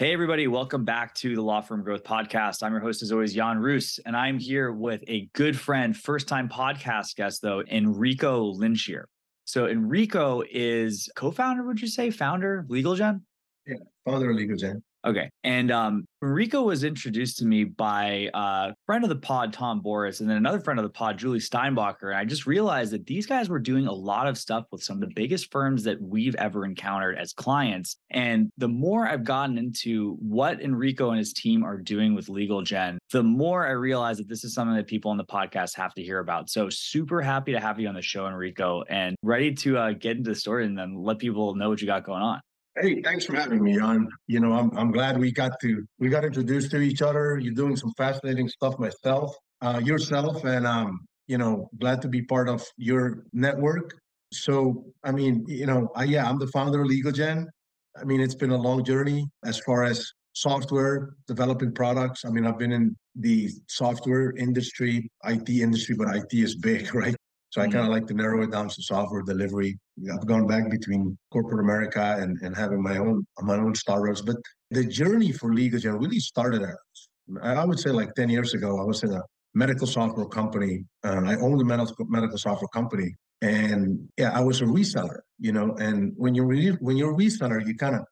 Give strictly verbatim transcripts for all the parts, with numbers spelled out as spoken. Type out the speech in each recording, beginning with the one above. Hey, everybody. Welcome back to the Law Firm Growth Podcast. I'm your host, as always, Jan Roos, and I'm here with a good friend, first-time podcast guest, though, Enrico Lynchier. So Enrico is co-founder, would you say, founder, LegalGen? Yeah, founder of LegalGen. Okay. And um, Enrico was introduced to me by a friend of the pod, Tom Boris, and then another friend of the pod, Julie Steinbacher. And I just realized that these guys were doing a lot of stuff with some of the biggest firms that we've ever encountered as clients. And the more I've gotten into what Enrico and his team are doing with LegalGen, the more I realize that this is something that people on the podcast have to hear about. So super happy to have you on the show, Enrico, and ready to uh, get into the story and then let people know what you got going on. Hey, thanks for having me on. You know, I'm I'm glad we got to we got introduced to each other. You're doing some fascinating stuff myself, uh, yourself, and um, you know, glad to be part of your network. So, I mean, you know, I, yeah, I'm the founder of LegalGen. I mean, it's been a long journey as far as software developing products. I mean, I've been in the software industry, I T industry, but I T is big, right? So I kind of like to narrow it down to software delivery. I've gone back between corporate America and, and having my own my own startups. But the journey for LegalGen really started at, I would say like ten years ago, I was in a medical software company. Uh, I owned a medical, medical software company. And yeah, I was a reseller, you know, and when you're, re- when you're a reseller, you kind of,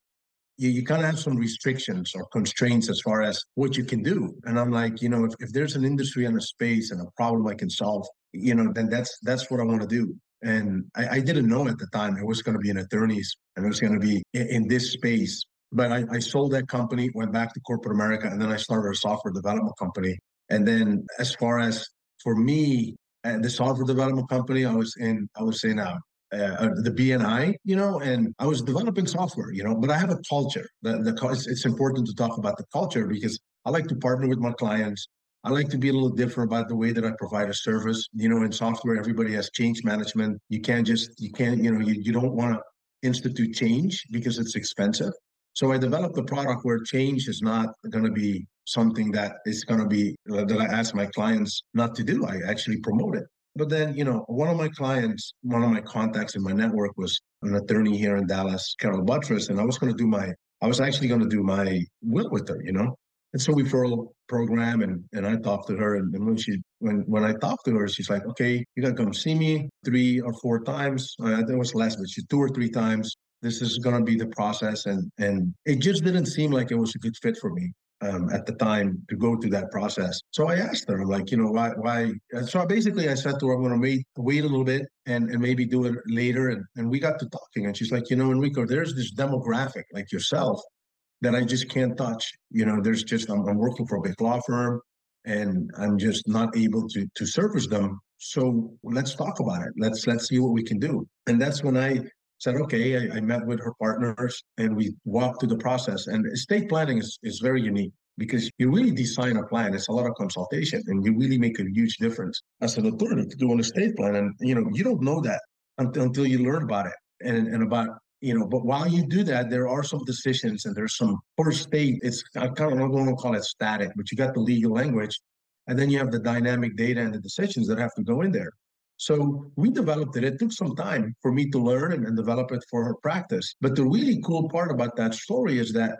you, you kind of have some restrictions or constraints as far as what you can do. And I'm like, you know, if, if there's an industry and a space and a problem I can solve, you know, then that's that's what I want to do. And I, I didn't know at the time I was going to be an attorney's and I was going to be in, in this space. But I, I sold that company, went back to corporate America, and then I started a software development company. And then as far as for me, uh, the software development company, I was in, I was in uh, uh, the B and I, you know, and I was developing software, you know, but I have a culture. The, the, it's, it's important to talk about the culture because I like to partner with my clients. I like to be a little different about the way that I provide a service. You know, in software, everybody has change management. You can't just, you can't, you know, you, you don't want to institute change because it's expensive. So I developed a product where change is not going to be something that is going to be, that I ask my clients not to do. I actually promote it. But then, you know, one of my clients, one of my contacts in my network was an attorney here in Dallas, Carol Buttress. And I was going to do my, I was actually going to do my will with her, you know. And so we referral program, and, and I talked to her, and when she when when I talked to her, she's like, okay, you gotta come see me three or four times. I think it was less, but she two or three times. This is gonna be the process, and and it just didn't seem like it was a good fit for me um, at the time to go through that process. So I asked her, I'm like, you know, why why? And so basically, I said to her, I'm gonna wait wait a little bit and and maybe do it later. And and we got to talking, and she's like, you know, Enrico, there's this demographic like yourself that I just can't touch. You know, there's just, I'm, I'm working for a big law firm and I'm just not able to to service them. So let's talk about it. Let's let's see what we can do. And that's when I said, okay, I, I met with her partners and we walked through the process. And estate planning is, is very unique because you really design a plan. It's a lot of consultation and you really make a huge difference as an attorney to do an estate plan. And, you know, you don't know that until, until you learn about it and, and about You know, but while you do that, there are some decisions and there's some first state. It's I kind of not going to call it static, but you got the legal language, and then you have the dynamic data and the decisions that have to go in there. So we developed it. It took some time for me to learn and, and develop it for her practice. But the really cool part about that story is that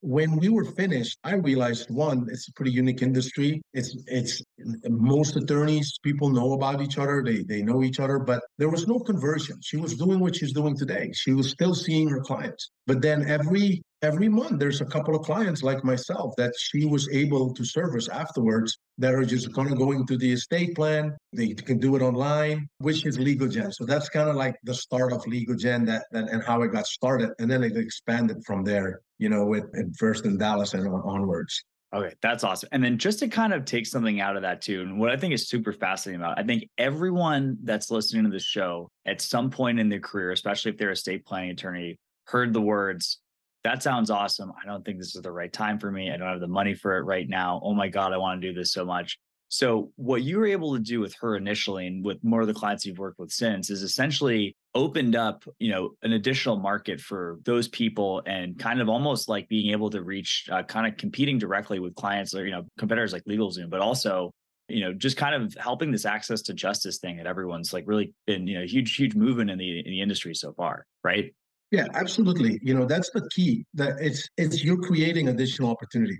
when we were finished, I realized, one, it's a pretty unique industry. It's it's most attorneys, people know about each other. They they know each other, but there was no conversion. She was doing what she's doing today. She was still seeing her clients. But then every every month, there's a couple of clients like myself that she was able to service afterwards that are just kind of going through the estate plan. They can do it online, which is LegalGen. So that's kind of like the start of LegalGen that, that and how it got started. And then it expanded from there, you know, with first in Dallas and on, onwards. Okay, that's awesome. And then just to kind of take something out of that too, and what I think is super fascinating about it, I think everyone that's listening to this show at some point in their career, especially if they're an estate planning attorney, heard the words, that sounds awesome. I don't think this is the right time for me. I don't have the money for it right now. Oh my God, I want to do this so much. So what you were able to do with her initially and with more of the clients you've worked with since is essentially opened up, you know, an additional market for those people and kind of almost like being able to reach uh, kind of competing directly with clients or, you know, competitors like LegalZoom, but also, you know, just kind of helping this access to justice thing that everyone's like really been, you know, huge, huge movement in the in the industry so far, right? Yeah, absolutely. You know, that's the key, that it's, it's you're creating additional opportunity.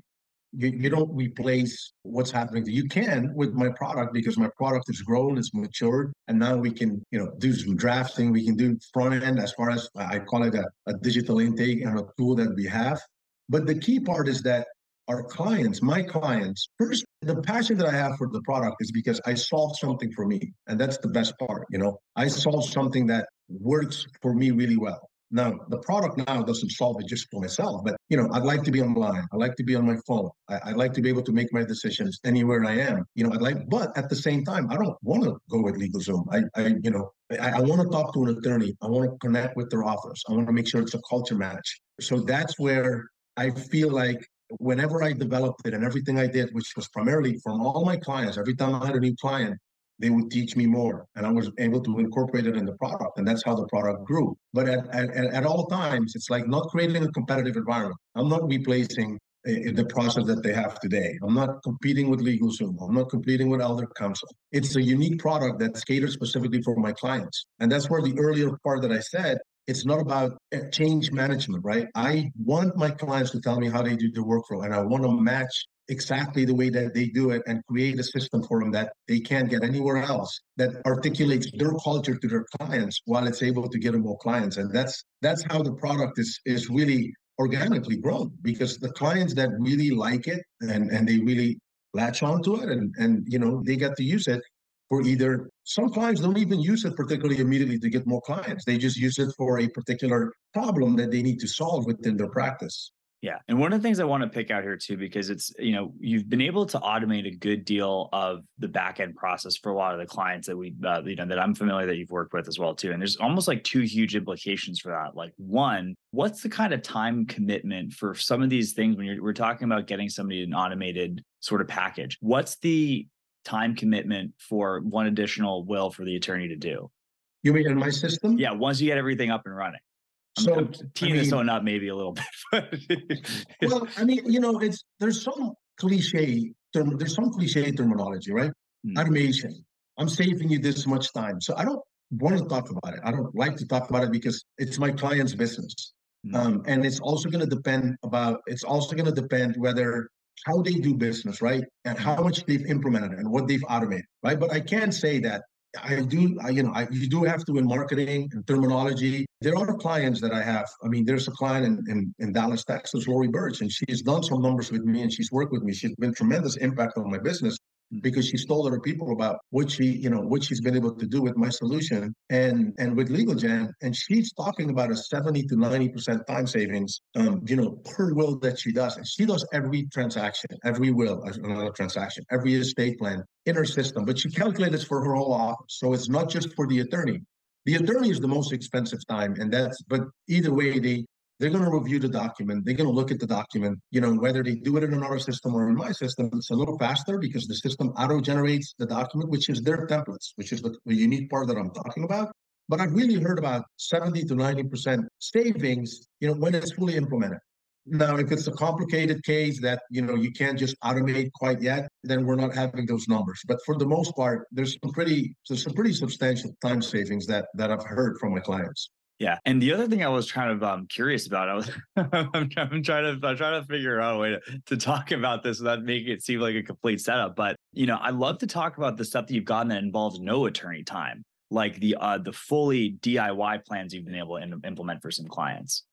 You, you don't replace what's happening. You can with my product because my product has grown, it's matured, and now we can, you know, do some drafting. We can do front end as far as I call it a, a digital intake and a tool that we have. But the key part is that our clients, my clients, first, the passion that I have for the product is because I solved something for me. And that's the best part, you know. I solved something that works for me really well. Now, the product now doesn't solve it just for myself, but, you know, I'd like to be online. I like to be on my phone. I, I'd like to be able to make my decisions anywhere I am. You know, I'd like, but at the same time, I don't want to go with LegalZoom. I, I you know, I, I want to talk to an attorney. I want to connect with their office. I want to make sure it's a culture match. So that's where I feel like whenever I developed it and everything I did, which was primarily from all my clients, every time I had a new client, they would teach me more, and I was able to incorporate it in the product, and that's how the product grew. But at at, at all times, it's like not creating a competitive environment. I'm not replacing a, the process that they have today. I'm not competing with LegalZoom. I'm not competing with Elder Counsel. It's a unique product that's catered specifically for my clients, and that's where the earlier part that I said, it's not about change management, right? I want my clients to tell me how they do the workflow, and I want to match exactly the way that they do it and create a system for them that they can't get anywhere else that articulates their culture to their clients while it's able to get them more clients. And that's that's how the product is is really organically grown, because the clients that really like it and, and they really latch onto it and, and you know they get to use it for either, some clients don't even use it particularly immediately to get more clients. They just use it for a particular problem that they need to solve within their practice. Yeah. And one of the things I want to pick out here too, because it's, you know, you've been able to automate a good deal of the back-end process for a lot of the clients that we, uh, you know, that I'm familiar that you've worked with as well too. And there's almost like two huge implications for that. Like one, what's the kind of time commitment for some of these things when you're, we're talking about getting somebody an automated sort of package? What's the time commitment for one additional will for the attorney to do? You mean in my system? Yeah. Once you get everything up and running. So I'm teeing I mean, this one up maybe a little bit. Well, I mean, you know, it's there's some cliche term, there's some cliche terminology, right? Mm. Automation. I'm saving you this much time. So I don't want to talk about it. I don't like to talk about it because it's my client's business. Mm. Um, and it's also going to depend about it's also going to depend whether how they do business, right? And how much they've implemented and what they've automated, right? But I can't say that. I do, I, you know, I, you do have to in marketing and terminology. There are clients that I have. I mean, there's a client in, in, in Dallas, Texas, Lori Birch, and she's done some numbers with me and she's worked with me. She's been tremendous impact on my business because she's told other people about what she, you know, what she's been able to do with my solution and, and with LegalGen. And she's talking about a seventy to ninety percent time savings, um, you know, per will that she does. And she does every transaction, every will, another transaction, every estate plan in her system, but she calculates for her whole office. So it's not just for the attorney. The attorney is the most expensive time, and that's, but either way, they, they're going to review the document. They're going to look at the document, you know, whether they do it in another system or in my system, it's a little faster because the system auto-generates the document, which is their templates, which is the, the unique part that I'm talking about. But I've really heard about seventy to ninety percent savings, you know, when it's fully implemented. Now, if it's a complicated case that, you know, you can't just automate quite yet, then we're not having those numbers. But for the most part, there's some pretty, there's some pretty substantial time savings that, that I've heard from my clients. Yeah. And the other thing I was kind of um, curious about, I was, I'm, I'm trying to, I'm trying to figure out a way to, to talk about this without making it seem like a complete setup. But, you know, I love to talk about the stuff that you've gotten that involves no attorney time, like the, uh, the fully D I Y plans you've been able to in, implement for some clients.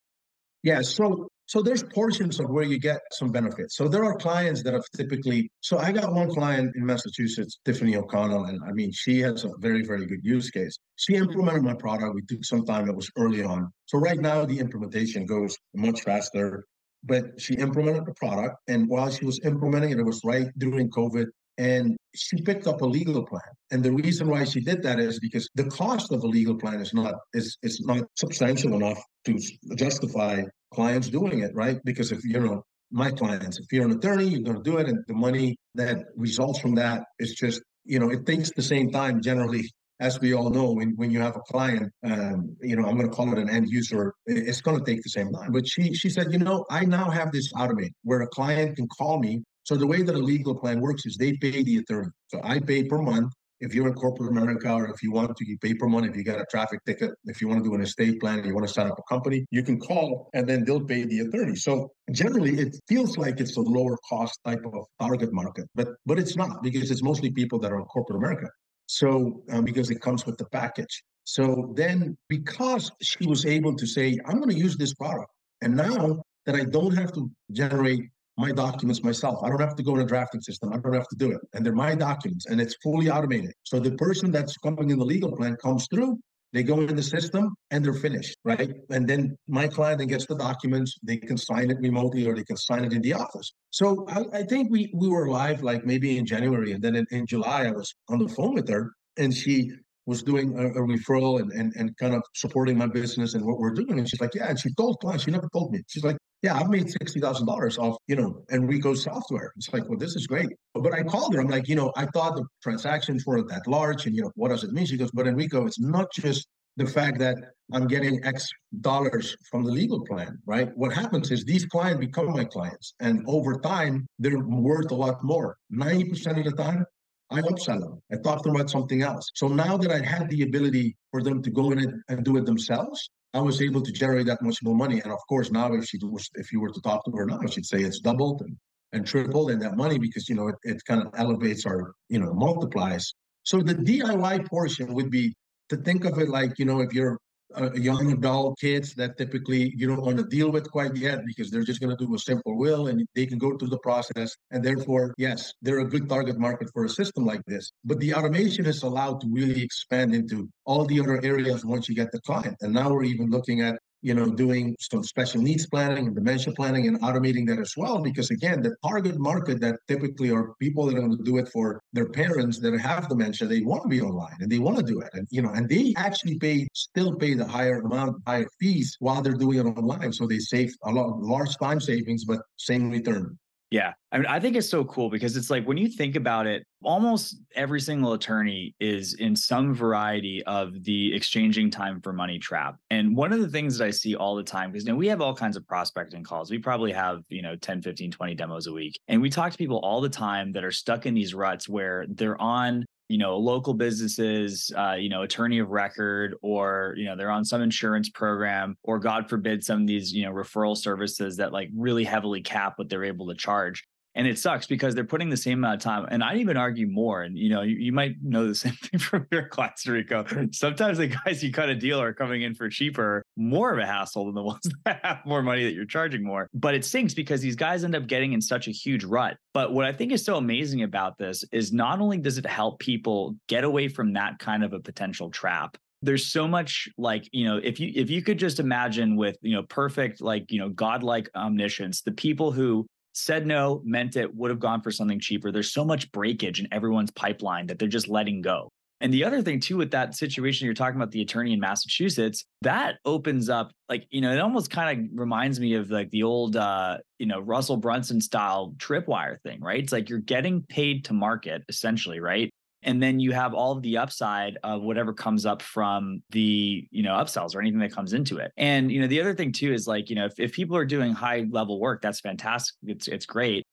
Yeah. So, so there's portions of where you get some benefits. So there are clients that have typically, so I got one client in Massachusetts, Tiffany O'Connell, and I mean, she has a very, very good use case. She implemented my product. We took some time. That was early on. So right now the implementation goes much faster, but she implemented the product. And while she was implementing it, it was right during COVID. And she picked up a legal plan. And the reason why she did that is because the cost of a legal plan is not is is not substantial enough to justify clients doing it, right? Because if, you know, my clients. If you're an attorney, you're going to do it. And the money that results from that is just, you know, it takes the same time generally, as we all know, when, when you have a client, um, you know, I'm going to call it an end user, it's going to take the same time. But she she said, you know, I now have this automated where a client can call me. So the way that a legal plan works is they pay the attorney. So I pay per month. If you're in corporate America, or if you want to, you pay per month. If you got a traffic ticket, if you want to do an estate plan, you want to set up a company, you can call and then they'll pay the attorney. So generally, it feels like it's a lower cost type of target market, but but it's not, because it's mostly people that are in corporate America. So um, because it comes with the package. So then because she was able to say, I'm going to use this product, and now that I don't have to generate my documents myself, I don't have to go in a drafting system, I don't have to do it. And they're my documents and it's fully automated. So the person that's coming in the legal plan comes through, they go in the system and they're finished, right? And then my client then gets the documents, they can sign it remotely or they can sign it in the office. So I, I think we we were live like maybe in January, and then in, in July I was on the phone with her and she was doing a, a referral and, and and kind of supporting my business and what we're doing. And she's like, yeah, and she told clients, she never told me. She's like, yeah, I've made sixty thousand dollars off, you know, Enrico's software. It's like, well, this is great. But I called her. I'm like, you know, I thought the transactions weren't that large. And, you know, what does it mean? She goes, but Enrico, it's not just the fact that I'm getting X dollars from the legal plan, right? What happens is these clients become my clients. And over time, they're worth a lot more. ninety percent of the time, I upsell them. I talk to them about something else. So now that I had the ability for them to go in it and do it themselves, I was able to generate that much more money. And of course, now if she was, if you were to talk to her now, she'd say it's doubled and, and tripled in that money, because, you know, it, it kind of elevates or, you know, multiplies. So the D I Y portion would be to think of it like, you know, if you're a young adult, kids that typically you don't want to deal with quite yet because they're just going to do a simple will and they can go through the process. And therefore, yes, they're a good target market for a system like this. But the automation is allowed to really expand into all the other areas once you get the client. And now we're even looking at, you know, doing some special needs planning and dementia planning and automating that as well. Because again, the target market that typically are people that are going to do it for their parents that have dementia, they want to be online and they want to do it. And, you know, and they actually pay, still pay the higher amount, higher fees while they're doing it online. So they save a lot, large time savings, but same return. Yeah. I mean, I think it's so cool because it's like when you think about it, almost every single attorney is in some variety of the exchanging time for money trap. And one of the things that I see all the time, because, you know, we have all kinds of prospecting calls. We probably have, you know, ten, fifteen, twenty demos a week. And we talk to people all the time that are stuck in these ruts where they're on, you know, local businesses, uh, you know, attorney of record, or, you know, they're on some insurance program, or God forbid, some of these, you know, referral services that like really heavily cap what they're able to charge. And it sucks because they're putting the same amount of time. And I'd even argue more. And, you know, you, you might know the same thing from your class, Rico. Sometimes the guys you cut a deal are coming in for cheaper, more of a hassle than the ones that have more money that you're charging more. But it stinks because these guys end up getting in such a huge rut. But what I think is so amazing about this is not only does it help people get away from that kind of a potential trap, there's so much like, you know, if you if you could just imagine with, you know, perfect, like, you know, godlike omniscience, the people who said no, meant it, would have gone for something cheaper. There's so much breakage in everyone's pipeline that they're just letting go. And the other thing too, with that situation, you're talking about the attorney in Massachusetts, that opens up, like, you know, it almost kind of reminds me of like the old, uh, you know, Russell Brunson style tripwire thing, right? It's like you're getting paid to market essentially, right? And then you have all of the upside of whatever comes up from the, you know, upsells or anything that comes into it. And, you know, the other thing too is like, you know, if, if people are doing high level work, that's fantastic. It's it's great.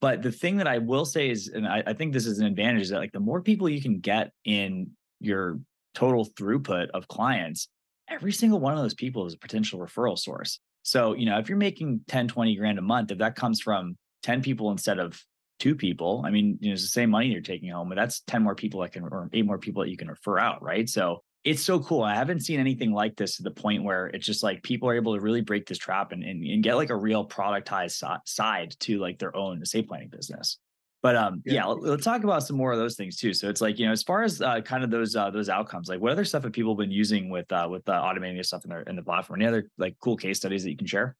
But the thing that I will say is, and I, I think this is an advantage, is that like the more people you can get in your total throughput of clients, every single one of those people is a potential referral source. So, you know, if you're making ten, twenty grand a month, if that comes from ten people instead of two people, I mean, you know, it's the same money you're taking home, but that's ten more people that can, or eight more people that you can refer out, right? So it's so cool. I haven't seen anything like this to the point where it's just like people are able to really break this trap and and, and get like a real productized so- side to like their own estate planning business. But um, yeah, yeah let's, let's talk about some more of those things too. So it's like, you know, as far as uh, kind of those uh, those outcomes, like what other stuff have people been using with uh, with uh, automating this stuff in their in the platform? Any other like cool case studies that you can share?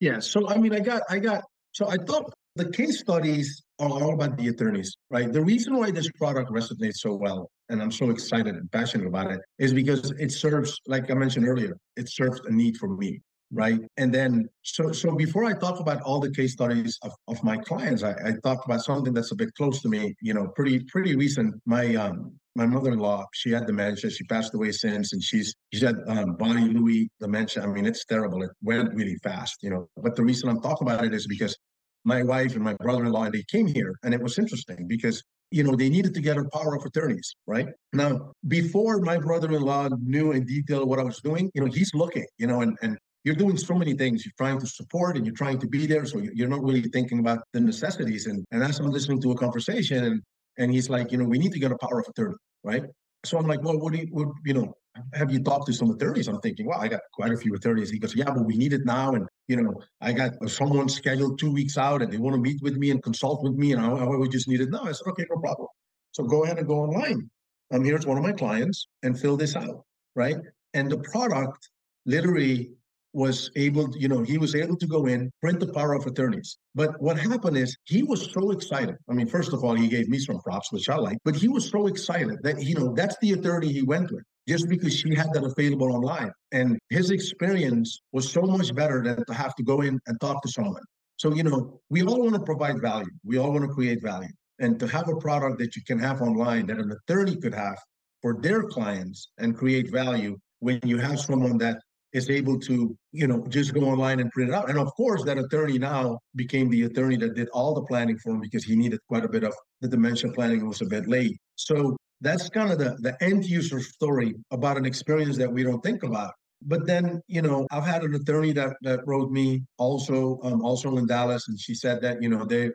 Yeah. So I mean, I got I got so I thought. The case studies are all about the attorneys, right? The reason why this product resonates so well, and I'm so excited and passionate about it, is because it serves, like I mentioned earlier, it serves a need for me. right? And then, so so before I talk about all the case studies of, of my clients, I, I talked about something that's a bit close to me, you know, pretty pretty recent. My um my mother-in-law, she had dementia. She passed away since, and she's she had um, Bonnie Louie dementia. I mean, it's terrible. It went really fast, you know. But the reason I'm talking about it is because my wife and my brother-in-law, they came here, and it was interesting because, you know, they needed to get a power of attorneys, right? Now, before my brother-in-law knew in detail what I was doing, you know, he's looking, you know, and, and you're doing so many things. You're trying to support and you're trying to be there. So you're not really thinking about the necessities. And, and as I'm listening to a conversation, and, and he's like, you know, we need to get a power of attorney, right? So I'm like, well, what do you, what, you know, have you talked to some attorneys? I'm thinking, well, I got quite a few attorneys. He goes, yeah, but we need it now. And, you know, I got someone scheduled two weeks out and they want to meet with me and consult with me. And I, I we just need it now. I said, okay, no problem. So go ahead and go online. I'm here as one of my clients and fill this out, right? And the product literally was able to, you know, he was able to go in, print the power of attorneys. But what happened is he was so excited. I mean, first of all, he gave me some props, which I like, but he was so excited that, you know, that's the attorney he went with, just because she had that available online. And his experience was so much better than to have to go in and talk to someone. So, you know, we all want to provide value. We all want to create value. And to have a product that you can have online that an attorney could have for their clients and create value when you have someone that is able to, you know, just go online and print it out. And of course, that attorney now became the attorney that did all the planning for him because he needed quite a bit of the dementia planning. It was a bit late. So that's kind of the, the end user story about an experience that we don't think about. But then, you know, I've had an attorney that, that wrote me also, um, also in Dallas. And she said that, you know, they,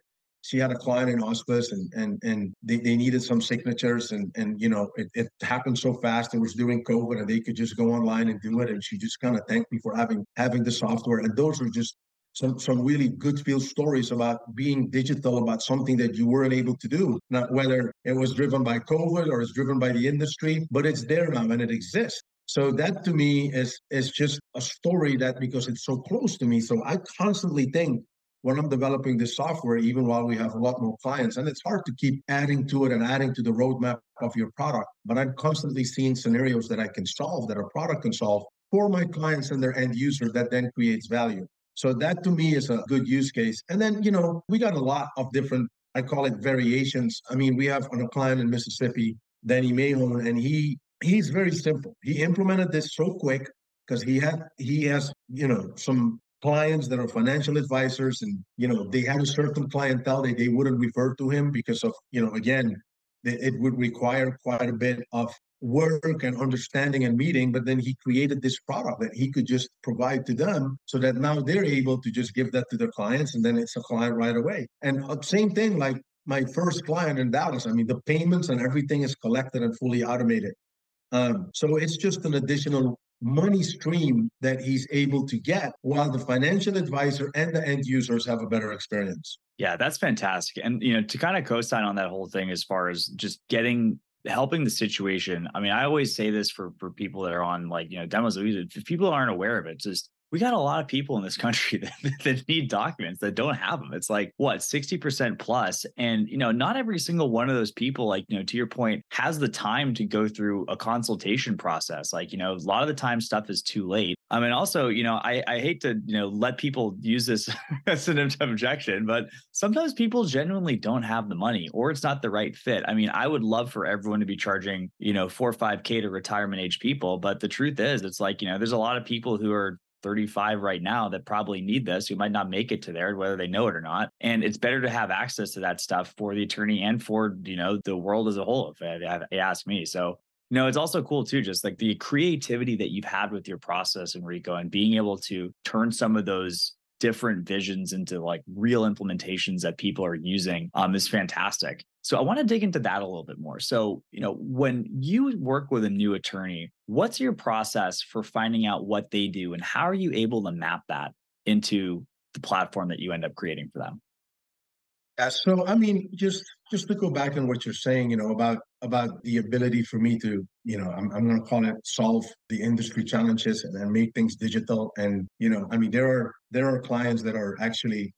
she had a client in hospice and, and, and they, they needed some signatures and, and you know, it, it happened so fast. It was during COVID and they could just go online and do it. And she just kind of thanked me for having, having the software. And those are just some, some really good feel stories about being digital, about something that you weren't able to do. Not whether it was driven by COVID or it's driven by the industry, but it's there now and it exists. So that to me is, is just a story that because it's so close to me. So I constantly think, when I'm developing this software, even while we have a lot more clients, and it's hard to keep adding to it and adding to the roadmap of your product, but I'm constantly seeing scenarios that I can solve, that a product can solve for my clients and their end user that then creates value. So that to me is a good use case. And then, you know, we got a lot of different, I call it variations. I mean, we have a client in Mississippi, Danny Mayhorn, and he he's very simple. He implemented this so quick because he had he has, you know, some clients that are financial advisors and, you know, they had a certain clientele that they wouldn't refer to him because of, you know, again, they, it would require quite a bit of work and understanding and meeting, but then he created this product that he could just provide to them so that now they're able to just give that to their clients and then it's a client right away. And uh, same thing, like my first client in Dallas, I mean, the payments and everything is collected and fully automated. Um, so it's just an additional money stream that he's able to get while the financial advisor and the end users have a better experience. Yeah, that's fantastic. And, you know, to kind of co-sign on that whole thing as far as just getting, helping the situation. I mean, I always say this for, for people that are on like, you know, demos, if people aren't aware of it, just we got a lot of people in this country that, that need documents that don't have them. It's like, what, sixty percent plus. And, you know, not every single one of those people, like, you know, to your point, has the time to go through a consultation process. Like, you know, a lot of the time stuff is too late. I mean, also, you know, I, I hate to, you know, let people use this as an objection, but sometimes people genuinely don't have the money or it's not the right fit. I mean, I would love for everyone to be charging, you know, four or five K to retirement age people. But the truth is, it's like, you know, there's a lot of people who are thirty-five right now that probably need this, who might not make it to there, whether they know it or not. And it's better to have access to that stuff for the attorney and for, you know, the world as a whole, if you ask me. So, you know, it's also cool too, just like the creativity that you've had with your process, Enrico, and being able to turn some of those different visions into like real implementations that people are using um, is fantastic. So I want to dig into that a little bit more. So, you know, when you work with a new attorney, what's your process for finding out what they do and how are you able to map that into the platform that you end up creating for them? Yeah, so, I mean, just just to go back on what you're saying, you know, about about the ability for me to, you know, I'm, I'm going to call it solve the industry challenges and, and make things digital. And, you know, I mean, there are there are clients that are actually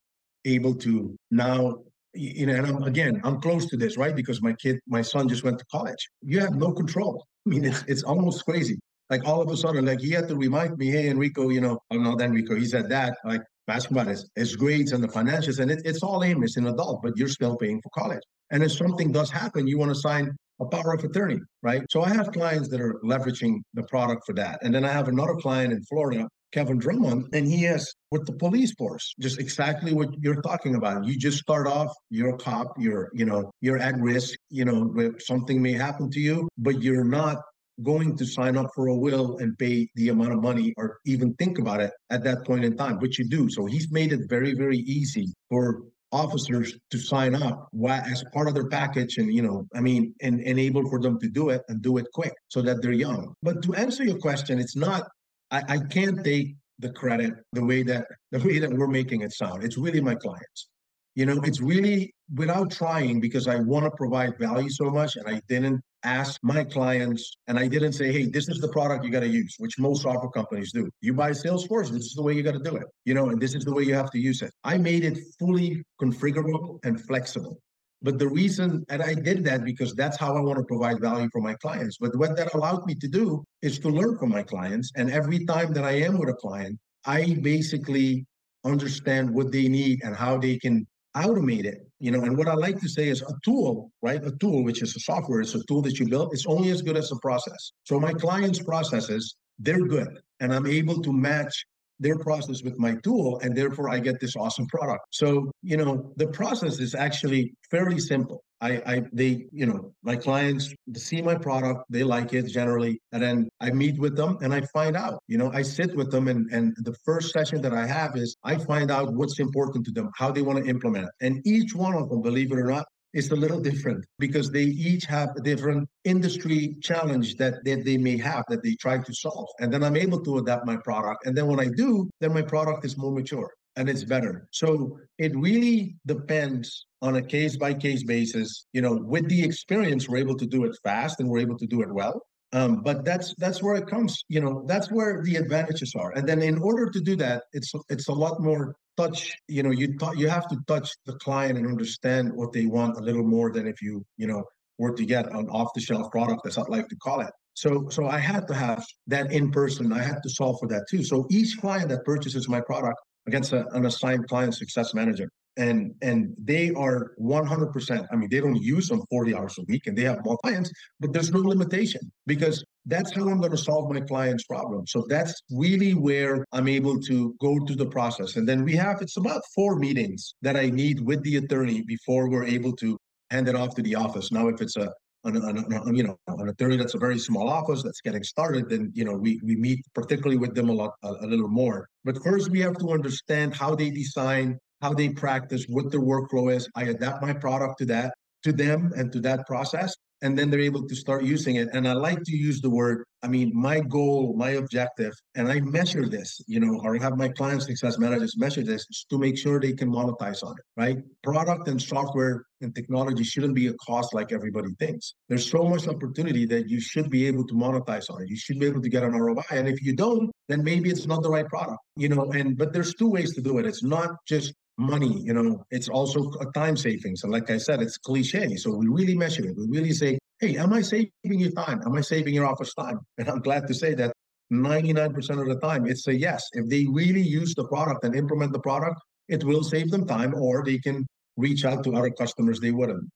able to now, you know, and I'm, again, I'm close to this, right? Because my kid, my son just went to college. You have no control. I mean, it's it's almost crazy. like all of a sudden, like he had to remind me, hey, Enrico, you know, I'm not Enrico. He said that, like basketball is, is grades and the financials, and it, it's all aim. It's an adult, but you're still paying for college. And if something does happen, you want to sign a power of attorney, right? So I have clients that are leveraging the product for that. And then I have another client in Florida, Kevin Drummond, and he is with the police force, just exactly what you're talking about. You just start off, you're a cop, you're, you know, you're at risk, you know, something may happen to you, but you're not going to sign up for a will and pay the amount of money or even think about it at that point in time, but you do. So he's made it very, very easy for officers to sign up as part of their package and, you know, I mean, and enable for them to do it and do it quick so that they're young. But to answer your question, it's not, I, I can't take the credit the way that the way that we're making it sound. It's really my clients. You know, it's really without trying, because I want to provide value so much, and I didn't ask my clients, and I didn't say, hey, this is the product you got to use, which most software companies do. You buy Salesforce, this is the way you got to do it, you know, and this is the way you have to use it. I made it fully configurable and flexible. But the reason, and I did that because that's how I want to provide value for my clients. But what that allowed me to do is to learn from my clients. And every time that I am with a client, I basically understand what they need and how they can automate it. You know, and what I like to say is a tool, right? A tool, which is a software, it's a tool that you build. It's only as good as the process. So my clients' processes, they're good. And I'm able to match their process with my tool, and therefore I get this awesome product. So, you know, the process is actually fairly simple. I, I, they, you know, my clients see my product, they like it generally, and then I meet with them and I find out, you know, I sit with them and, and the first session that I have is I find out what's important to them, how they want to implement it. And each one of them, believe it or not, is a little different because they each have a different industry challenge that, that they may have that they try to solve. And then I'm able to adapt my product. And then when I do, then my product is more mature and it's better. So it really depends on a case-by-case basis. You know, with the experience, we're able to do it fast and we're able to do it well. Um, but that's that's where it comes, you know, that's where the advantages are. And then in order to do that, it's it's a lot more touch, you know, you th- you have to touch the client and understand what they want a little more than if you, you know, were to get an off-the-shelf product, as I'd like to call it. So so I had to have that in person. I had to solve for that too. So each client that purchases my product against a, an assigned client success manager, and and they are one hundred percent, I mean, they don't use them forty hours a week and they have more clients, but there's no limitation because that's how I'm going to solve my client's problem. So that's really where I'm able to go through the process. And then we have, it's about four meetings that I need with the attorney before we're able to hand it off to the office. Now, if it's a, an, an, an you know, an attorney that's a very small office that's getting started, then, you know, we, we meet particularly with them a lot, a, a little more. But first we have to understand how they design, how they practice, what their workflow is. I adapt my product to that, to them and to that process. And then they're able to start using it. And I like to use the word, I mean, my goal, my objective, and I measure this, you know, or have my client success managers measure this to make sure they can monetize on it, right? Product and software and technology shouldn't be a cost like everybody thinks. There's so much opportunity that you should be able to monetize on it. You should be able to get an R O I. And if you don't, then maybe it's not the right product, you know, and, but there's two ways to do it. It's not just money, you know, it's also a time savings. And like I said, it's cliche. So we really measure it. We really say, hey, am I saving your time? Am I saving your office time? And I'm glad to say that ninety-nine percent of the time, it's a yes. If they really use the product and implement the product, it will save them time, or they can reach out to other customers they wouldn't.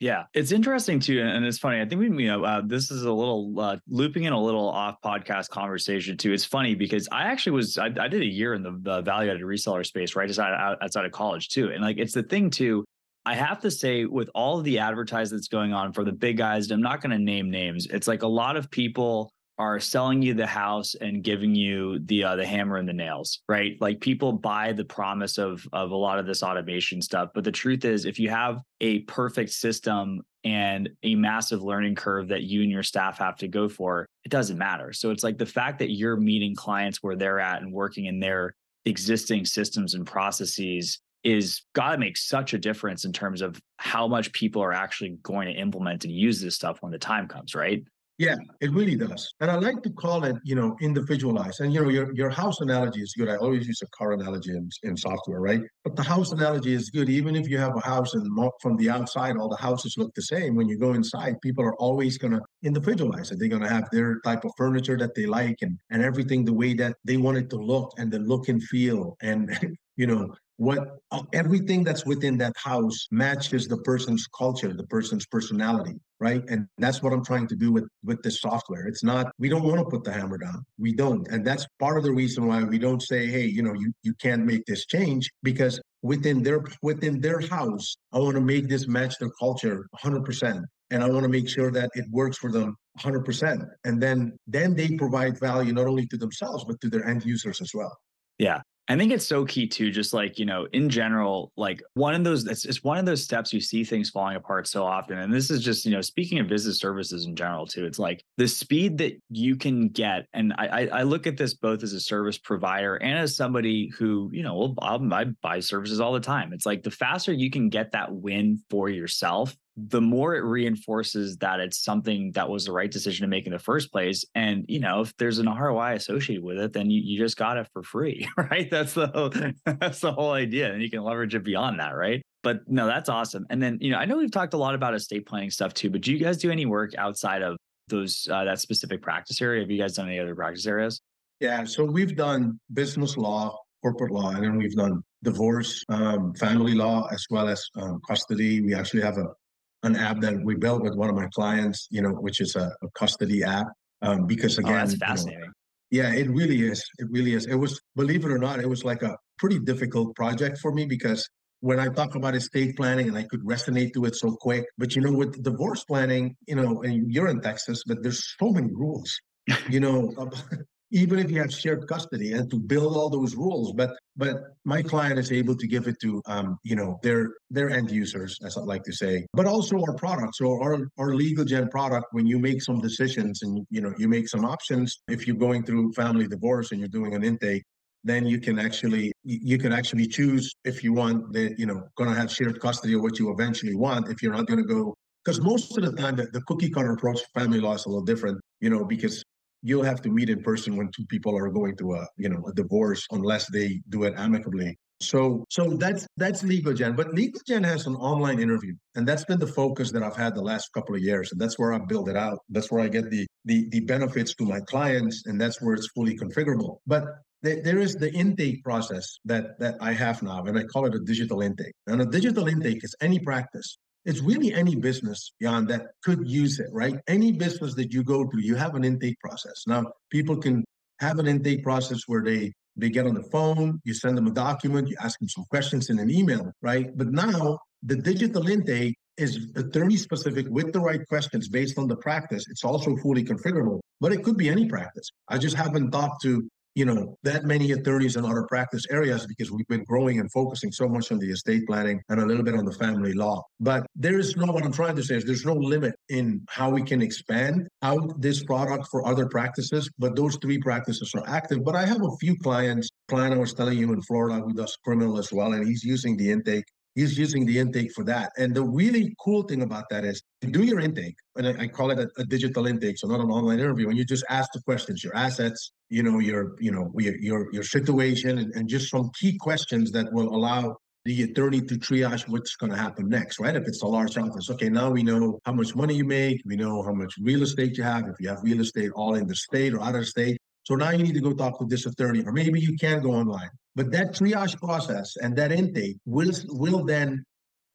Yeah, it's interesting too. And it's funny. I think we, you know, uh, this is a little uh, looping in a little off podcast conversation too. It's funny because I actually was, I, I did a year in the, the value added reseller space, right? Outside, outside of college too. And like, it's the thing too, I have to say with all of the advertising that's going on for the big guys, I'm not going to name names. It's like a lot of people are selling you the house and giving you the uh, the hammer and the nails, right? Like people buy the promise of of a lot of this automation stuff. But the truth is, if you have a perfect system and a massive learning curve that you and your staff have to go for, it doesn't matter. So it's like the fact that you're meeting clients where they're at and working in their existing systems and processes is got to make such a difference in terms of how much people are actually going to implement and use this stuff when the time comes, right? Yeah, it really does. And I like to call it, you know, individualized. And, you know, your, your house analogy is good. I always use a car analogy in, in software, right? But the house analogy is good. Even if you have a house and from the outside, all the houses look the same, when you go inside, people are always going to individualize it. They're going to have their type of furniture that they like and, and everything the way that they want it to look, and the look and feel and, you know, what everything that's within that house matches the person's culture, the person's personality, right? And that's what I'm trying to do with, with this software. It's not, we don't want to put the hammer down. We don't. And that's part of the reason why we don't say, hey, you know, you, you can't make this change, because within their, within their house, I want to make this match their culture one hundred percent. And I want to make sure that it works for them one hundred percent. And then, then they provide value not only to themselves, but to their end users as well. Yeah. I think it's so key too, just like, you know, in general, like one of those, it's, it's one of those steps you see things falling apart so often. And this is just, you know, speaking of business services in general too, it's like the speed that you can get. And I I look at this both as a service provider and as somebody who, you know, well, I buy services all the time. It's like the faster you can get that win for yourself, the more it reinforces that it's something that was the right decision to make in the first place. And, you know, if there's an R O I associated with it, then you, you just got it for free, right? That's the whole, that's the whole idea. And you can leverage it beyond that, right? But no, that's awesome. And then, you know, I know we've talked a lot about estate planning stuff too, but do you guys do any work outside of those, uh, that specific practice area? Have you guys done any other practice areas? Yeah. So we've done business law, corporate law, and then we've done divorce, um, family law, as well as um, custody. We actually have a an app that we built with one of my clients, you know, which is a, a custody app. Um, because again, oh, that's fascinating. You know, yeah, it really is. It really is. It was, believe it or not, it was like a pretty difficult project for me, because when I talk about estate planning and I could resonate to it so quick, but you know, with divorce planning, you know, and you're in Texas, but there's so many rules, you know, even if you have shared custody, and to build all those rules, but but my client is able to give it to um you know their their end users, as I like to say, but also our products. So our our LegalGen product, when you make some decisions and you know you make some options, if you're going through family divorce and you're doing an intake, then you can actually you can actually choose if you want the you know going to have shared custody or what you eventually want, if you're not going to go, because most of the time the, the cookie cutter approach to family law is a little different, you know, because you'll have to meet in person when two people are going through a, you know, a divorce, unless they do it amicably. So, so that's that's LegalGen. But LegalGen has an online interview, and that's been the focus that I've had the last couple of years. And that's where I build it out. That's where I get the the the benefits to my clients, and that's where it's fully configurable. But th- there is the intake process that that I have now, and I call it a digital intake. And a digital intake is any practice. It's really any business, Jan, that could use it, right? Any business that you go to, you have an intake process. Now, people can have an intake process where they, they get on the phone, you send them a document, you ask them some questions in an email, right? But now the digital intake is attorney-specific with the right questions based on the practice. It's also fully configurable, but it could be any practice. I just haven't talked to you know, that many attorneys in other practice areas, because we've been growing and focusing so much on the estate planning and a little bit on the family law. But there is no, what I'm trying to say is there's no limit in how we can expand out this product for other practices, but those three practices are active. But I have a few clients, client I was telling you in Florida who does criminal as well, and he's using the intake. He's using the intake for that. And the really cool thing about that is you do your intake, and I, I call it a, a digital intake, so not an online interview, and you just ask the questions, your assets, you know, your, you know, your, your, your situation, and, and just some key questions that will allow the attorney to triage what's going to happen next, right? If it's a large office, okay, now we know how much money you make, we know how much real estate you have, if you have real estate all in the state or out of the state. So now you need to go talk to this attorney, or maybe you can go online. But that triage process and that intake will will then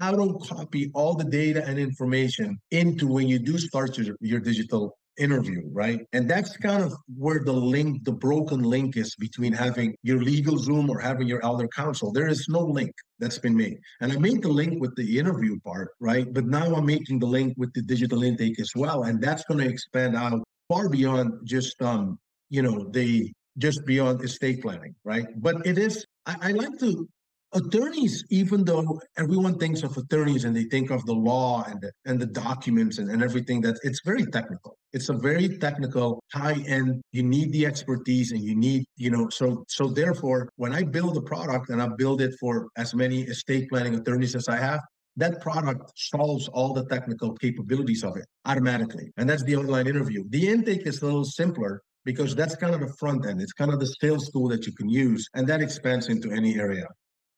auto-copy all the data and information into when you do start your, your digital interview, right? And that's kind of where the link, the broken link is between having your legal Zoom or having your elder counsel. There is no link that's been made. And I made the link with the interview part, right? But now I'm making the link with the digital intake as well. And that's going to expand out far beyond just, um, you know, the... just beyond estate planning, right? But it is, I, I like to, attorneys, even though everyone thinks of attorneys and they think of the law and the, and the documents and, and everything, that it's very technical. It's a very technical, high-end, you need the expertise and you need, you know, so so therefore, when I build a product, and I build it for as many estate planning attorneys as I have, that product solves all the technical capabilities of it automatically. And that's the online interview. The intake is a little simpler because that's kind of the front end. It's kind of the sales tool that you can use, and that expands into any area.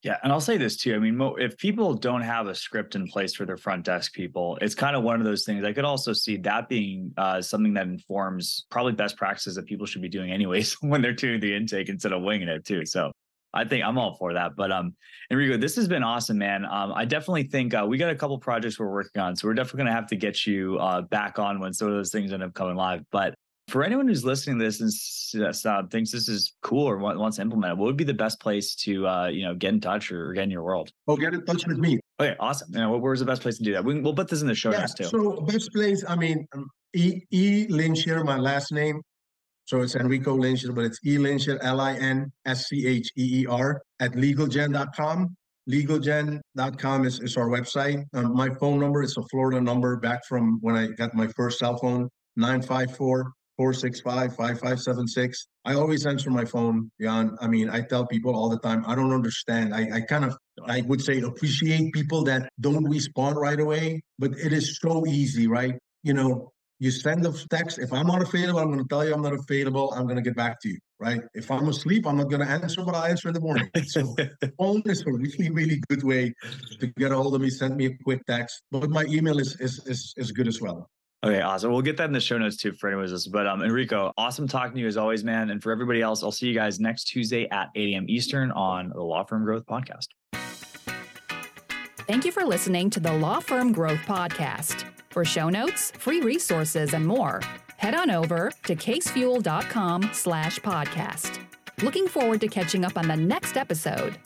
Yeah. And I'll say this too. I mean, if people don't have a script in place for their front desk people, it's kind of one of those things. I could also see that being uh, something that informs probably best practices that people should be doing anyways when they're doing the intake instead of winging it too. So I think I'm all for that. But um, Enrico, this has been awesome, man. Um, I definitely think uh, we got a couple projects we're working on. So we're definitely going to have to get you uh, back on when some of those things end up coming live. But for anyone who's listening to this and uh, thinks this is cool or wants to implement it, what would be the best place to uh, you know, get in touch or get in your world? Oh, get in touch with me. Okay, awesome. You know, where's the best place to do that? We, we'll put this in the show yeah, notes too. So best place, I mean, E. E. Lynchier, my last name. So it's Enrico Lynchier, but it's E. Lynchier, L I N S C H E E R at legal gen dot com. legal gen dot com is, is our website. Um, my phone number is a Florida number back from when I got my first cell phone, nine five four, four six five, five five seven six. I always answer my phone, Jan. I mean, I tell people all the time, I don't understand. I, I kind of, I would say appreciate people that don't respond right away, but it is so easy, right? You know, you send a text. If I'm not available, I'm going to tell you I'm not available. I'm going to get back to you, right? If I'm asleep, I'm not going to answer, but I'll answer in the morning. So phone is a really, really good way to get a hold of me. Send me a quick text. But my email is is is, is good as well. Okay, awesome. We'll get that in the show notes too for anyone who's listening. But um, Enrico, awesome talking to you as always, man. And for everybody else, I'll see you guys next Tuesday at eight a.m. Eastern on the Law Firm Growth Podcast. Thank you for listening to the Law Firm Growth Podcast. For show notes, free resources, and more, head on over to casefuel dot com slash podcast. Looking forward to catching up on the next episode.